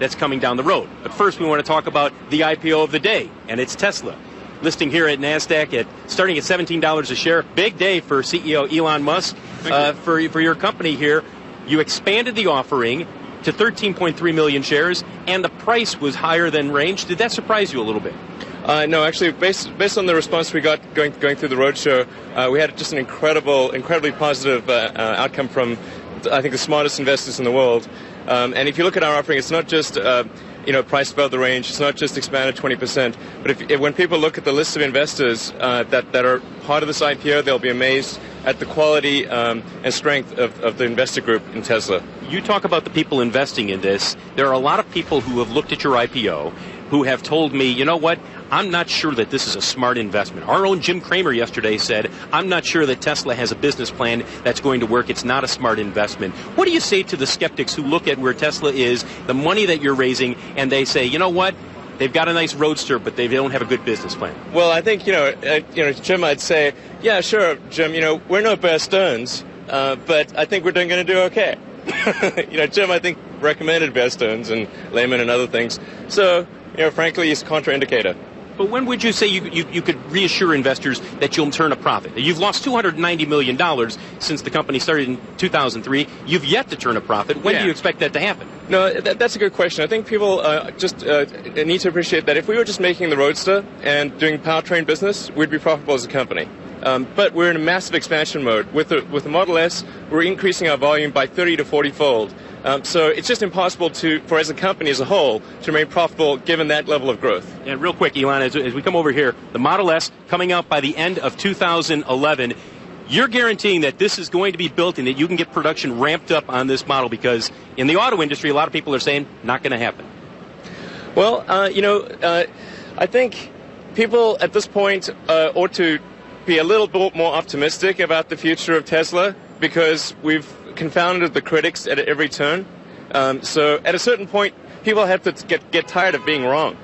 that's coming down the road. But first, we want to talk about the IPO of the day, and it's Tesla. Listing here at Nasdaq starting at $17 a share. Big day for CEO Elon Musk for your company here. You expanded the offering to 13.3 million shares, and the price was higher than range. Did that surprise you a little bit? No, actually, based on the response we got going through the roadshow, we had just an incredibly positive outcome from, I think, the smartest investors in the world. And if you look at our offering, it's not just price above the range. It's not just expanded 20%. But if when people look at the list of investors that are part of this IPO, they'll be amazed at the quality and strength of the investor group in Tesla. You talk about the people investing in this. There are a lot of people who have looked at your IPO who have told me, you know what, I'm not sure that this is a smart investment. Our own Jim Cramer yesterday said, I'm not sure that Tesla has a business plan that's going to work. It's not a smart investment. What do you say to the skeptics who look at where Tesla is, the money that you're raising, and they say, you know what, they've got a nice roadster, but they don't have a good business plan? Well, I think, Jim, I'd say, yeah, sure, Jim, we're no Bear Stearns, but I think we're going to do okay. Jim, I think, recommended Bear Stearns and Lehman and other things. So, frankly, it's a contraindicator. But when would you say you could reassure investors that you'll turn a profit? You've lost $290 million since the company started in 2003. You've yet to turn a profit. When do you expect that to happen? No, that's a good question. I think people just need to appreciate that if we were just making the Roadster and doing powertrain business, we'd be profitable as a company. But we're in a massive expansion mode. With the Model S, we're increasing our volume by 30 to 40-fold. So it's just impossible for as a company as a whole to remain profitable given that level of growth. And real quick, Elon, as we come over here, the Model S coming out by the end of 2011. You're guaranteeing that this is going to be built and that you can get production ramped up on this model, because in the auto industry, a lot of people are saying not going to happen. Well, I think people at this point ought to be a little bit more optimistic about the future of Tesla, because we've confounded the critics at every turn. So at a certain point, people have to get tired of being wrong.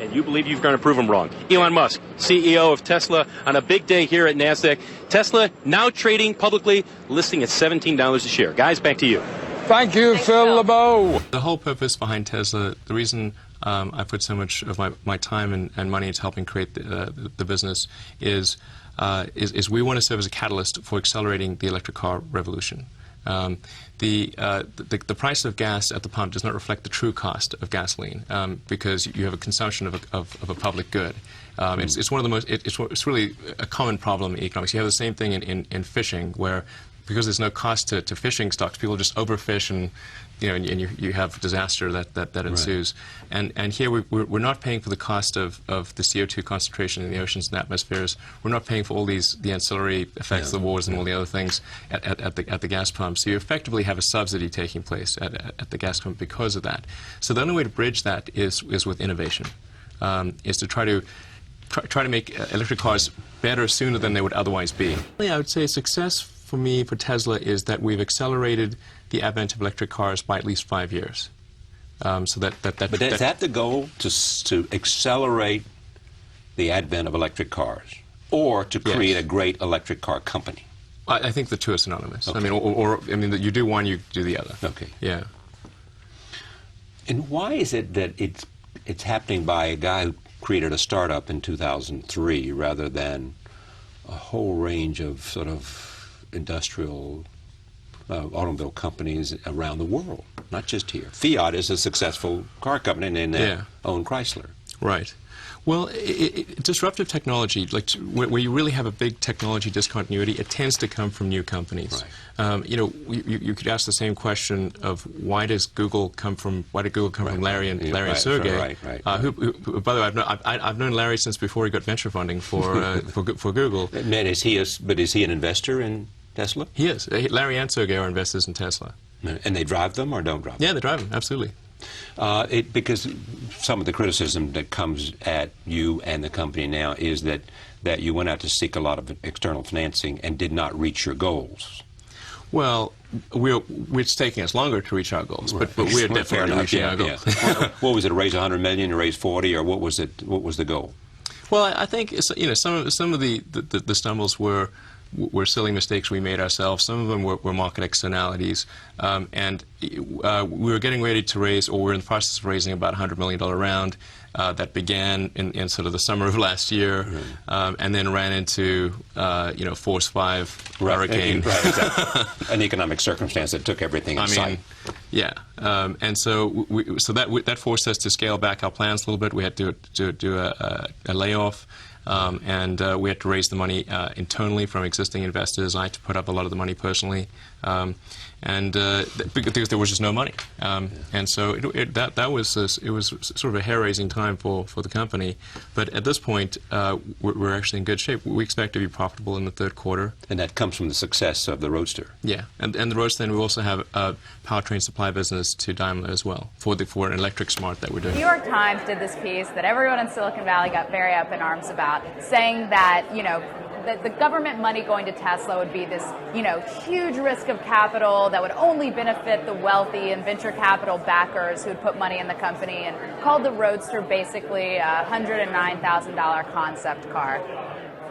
And you believe you're going to prove them wrong. Elon Musk, CEO of Tesla, on a big day here at Nasdaq. Tesla now trading publicly, listing at $17 a share. Guys, back to you. Thank you, Phil LeBeau. The whole purpose behind Tesla, the reason I put so much of my time and money into helping create the business is we want to serve as a catalyst for accelerating the electric car revolution. The price of gas at the pump does not reflect the true cost of gasoline, because you have a consumption of a public good. It's one of the most. It's really a common problem in economics. You have the same thing in fishing, where because there's no cost to fishing stocks, people just overfish and you have disaster that ensues. Right. And here we're not paying for the cost of the CO2 concentration in the oceans and atmospheres. We're not paying for all the ancillary effects, the wars and all the other things at the gas pump. So you effectively have a subsidy taking place at the gas pump because of that. So the only way to bridge that is with innovation, is to try to make electric cars better sooner than they would otherwise be. I would say success for me, for Tesla, is that we've accelerated the advent of electric cars by at least 5 years. But is that the goal, to accelerate the advent of electric cars, or to create a great electric car company? I think the two are synonymous. Okay. I mean, you do one, you do the other. Okay. Yeah. And why is it that it's happening by a guy who created a startup in 2003 rather than a whole range of sort of industrial automobile companies around the world, not just here? Fiat is a successful car company, and they own Chrysler. Right. Well, disruptive technology, like where you really have a big technology discontinuity, it tends to come from new companies. Right. You could ask the same question of why did Google come from Larry and Sergey? Right. Who, by the way, I've known Larry since before he got venture funding for Google. Is he an investor in Tesla? He is. Larry and Sergey are investors in Tesla. And they drive them or don't drive them? Yeah, they drive them, absolutely. Because some of the criticism that comes at you and the company now is that you went out to seek a lot of external financing and did not reach your goals. Well, it's taking us longer to reach our goals, right. but we're definitely reaching our goals. Yeah. What was it, to raise $100 million, to raise $40, or what was it? What was the goal? Well, I think some of the stumbles were were silly mistakes we made ourselves. Some of them were market externalities. We were getting ready to raise, or we're in the process of raising, about $100 million round that began in sort of the summer of last year, mm-hmm. And then ran into, Force 5 hurricane. Right, exactly. An economic circumstance that took everything in sight. Yeah. So that forced us to scale back our plans a little bit. We had to do a layoff. We had to raise the money internally from existing investors. I had to put up a lot of the money personally, because there was just no money. And so it was sort of a hair-raising time for the company. But at this point, we're actually in good shape. We expect to be profitable in the third quarter. And that comes from the success of the Roadster. Yeah, and the Roadster. And we also have a powertrain supply business to Daimler as well for an electric smart that we're doing. The New York Times did this piece that everyone in Silicon Valley got very up in arms about, saying that, that the government money going to Tesla would be this, huge risk of capital that would only benefit the wealthy and venture capital backers who'd put money in the company, and called the Roadster basically a $109,000 concept car.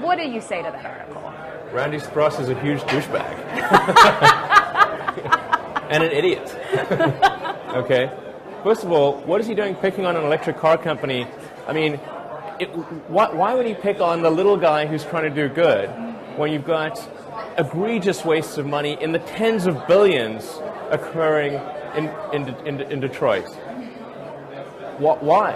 What do you say to that article? Randy Spross is a huge douchebag. And an idiot. Okay. First of all, what is he doing picking on an electric car company? I mean, why would he pick on the little guy who's trying to do good when you've got egregious wastes of money in the tens of billions occurring in Detroit? Why?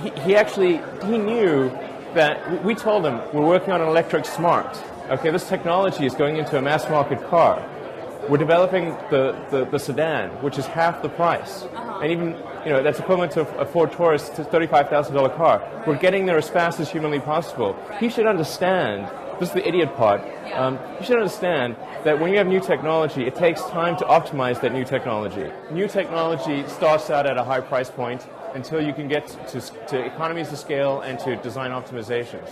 He knew that. We told him we're working on an electric smart. Okay, this technology is going into a mass market car. We're developing the sedan, which is half the price, and even. That's equivalent to a Ford Taurus $35,000 car. We're getting there as fast as humanly possible. He should understand, this is the idiot part, he should understand that when you have new technology, it takes time to optimize that new technology. New technology starts out at a high price point until you can get to economies of scale and to design optimizations.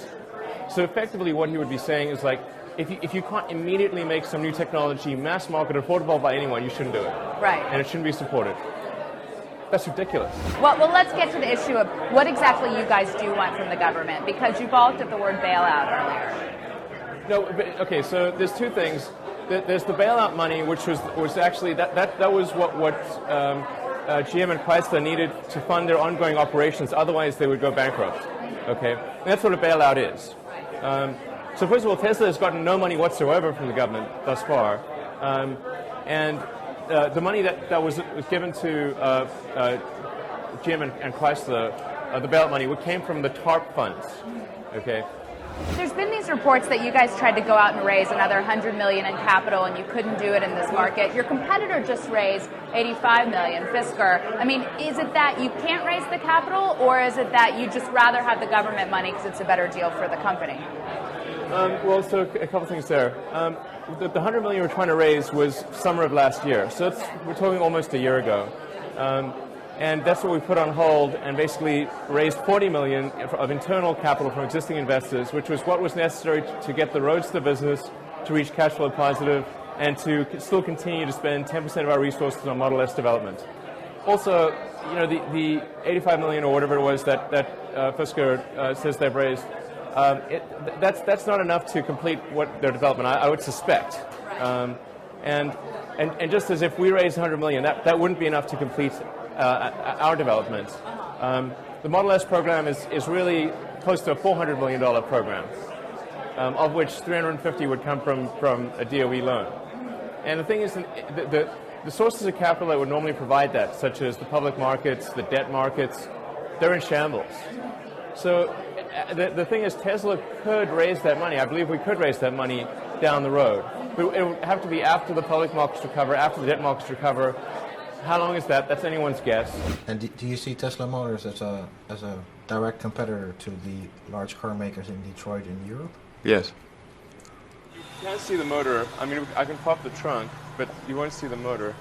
So effectively what he would be saying is like, if you can't immediately make some new technology mass market affordable by anyone, you shouldn't do it. Right. And it shouldn't be supported. That's ridiculous. Well, let's get to the issue of what exactly you guys do want from the government, because you balked at the word bailout earlier. So there's two things. There's the bailout money, which was actually, that was what GM and Chrysler needed to fund their ongoing operations, otherwise they would go bankrupt. Okay, and that's what a bailout is. So first of all, Tesla has gotten no money whatsoever from the government thus far, the money that was given to GM and Chrysler, the bailout money, came from the TARP funds. Okay. There's been these reports that you guys tried to go out and raise another $100 million in capital, and you couldn't do it in this market. Your competitor just raised $85 million, Fisker. I mean, is it that you can't raise the capital, or is it that you just rather have the government money because it's a better deal for the company? So a couple things there. The $100 million we were trying to raise was summer of last year, so we're talking almost a year ago. And that's what we put on hold, and basically raised $40 million of internal capital from existing investors, which was what was necessary to get the Roadster business to reach cash flow positive and to still continue to spend 10% of our resources on Model S development. Also, the $85 million or whatever it was that Fisker says they've raised, that's not enough to complete what their development, I would suspect. And just as if we raised $100 million, that wouldn't be enough to complete our development. The Model S program is really close to a $400 million program, of which $350 would come from a DOE loan. And the thing is, the sources of capital that would normally provide that, such as the public markets, the debt markets, they're in shambles. So the thing is, Tesla could raise that money. I believe we could raise that money down the road. But it would have to be after the public markets recover, after the debt markets recover. How long is that? That's anyone's guess. And do you see Tesla Motors as a direct competitor to the large car makers in Detroit and Europe? Yes. You can't see the motor. I mean, I can pop the trunk, but you won't see the motor.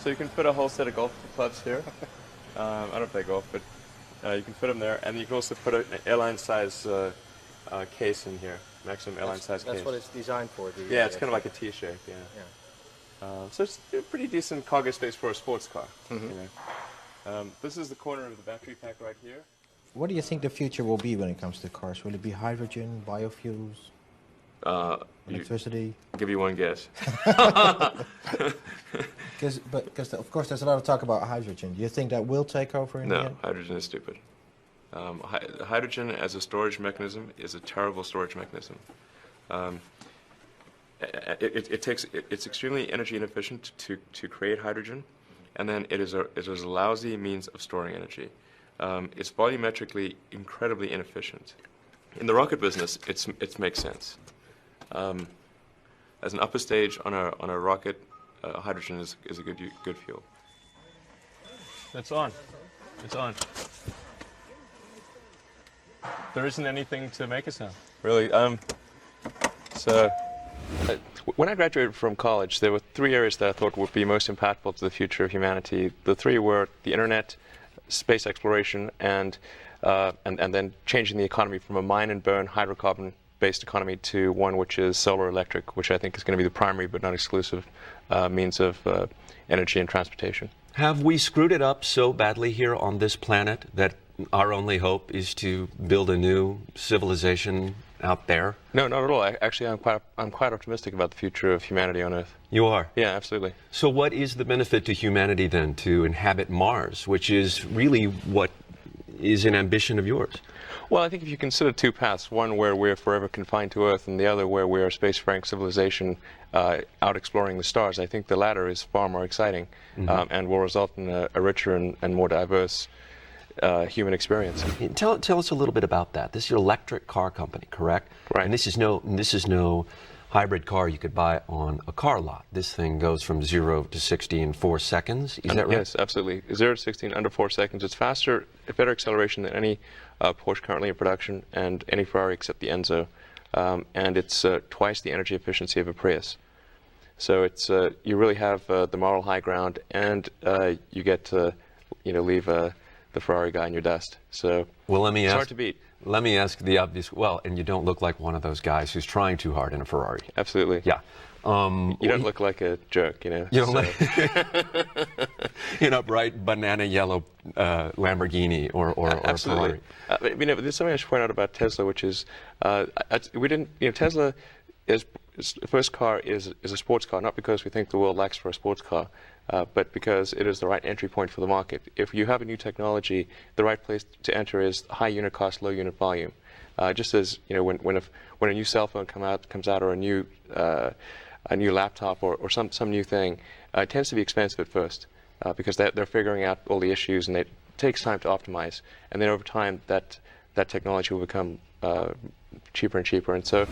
So you can fit a whole set of golf clubs here. I don't play golf, but you can fit them there. And you can also put an airline-size case in here, maximum airline-size case. That's what it's designed for. It's kind of like a T-shape, yeah. So it's a pretty decent cargo space for a sports car. Mm-hmm. This is the corner of the battery pack right here. What do you think the future will be when it comes to cars? Will it be hydrogen, biofuels, electricity? I'll give you one guess. Because of course there's a lot of talk about hydrogen. Do you think that will take over in the end? No, hydrogen is stupid. Hydrogen as a storage mechanism is a terrible storage mechanism. It's extremely energy inefficient to create hydrogen, and then it is a lousy means of storing energy. It's volumetrically incredibly inefficient. In the rocket business, it makes sense. As an upper stage on a rocket, hydrogen is a good fuel. It's on. It's on. There isn't anything to make it sound. Really. So. When I graduated from college, there were three areas that I thought would be most impactful to the future of humanity. The three were the internet, space exploration, and then changing the economy from a mine-and-burn hydrocarbon-based economy to one which is solar electric, which I think is going to be the primary but not exclusive means of energy and transportation. Have we screwed it up so badly here on this planet that our only hope is to build a new civilization out there? No, not at all. Actually, I'm quite optimistic about the future of humanity on Earth. You are? Yeah, absolutely. So what is the benefit to humanity then to inhabit Mars, which is really what is an ambition of yours? Well, I think if you consider two paths, one where we're forever confined to Earth and the other where we're a spacefaring civilization out exploring the stars, I think the latter is far more exciting and will result in a richer and more diverse human experience. Tell us a little bit about that. This is your electric car company, correct? Right. And this is no hybrid car you could buy on a car lot. This thing goes from 0 to 60 in 4 seconds. Is that right? Yes, absolutely. 0 to 60 in under 4 seconds. It's faster, better acceleration than any Porsche currently in production and any Ferrari except the Enzo. And it's twice the energy efficiency of a Prius. So it's you really have the moral high ground, and you get to leave the Ferrari guy in your dust. So it's hard to beat. Let me ask the obvious. Well, and you don't look like one of those guys who's trying too hard in a Ferrari. Absolutely. Yeah. You don't look like a jerk, You don't look an upright banana yellow Lamborghini or absolutely. Ferrari. But there's something I should point out about Tesla, which is Tesla is the first car is a sports car, not because we think the world lacks for a sports car. But because it is the right entry point for the market. If you have a new technology, the right place to enter is high unit cost, low unit volume. Just as when a new cell phone comes out or a new laptop or some new thing, it tends to be expensive at first because they're figuring out all the issues and it takes time to optimize. And then over time, that technology will become cheaper and cheaper. And so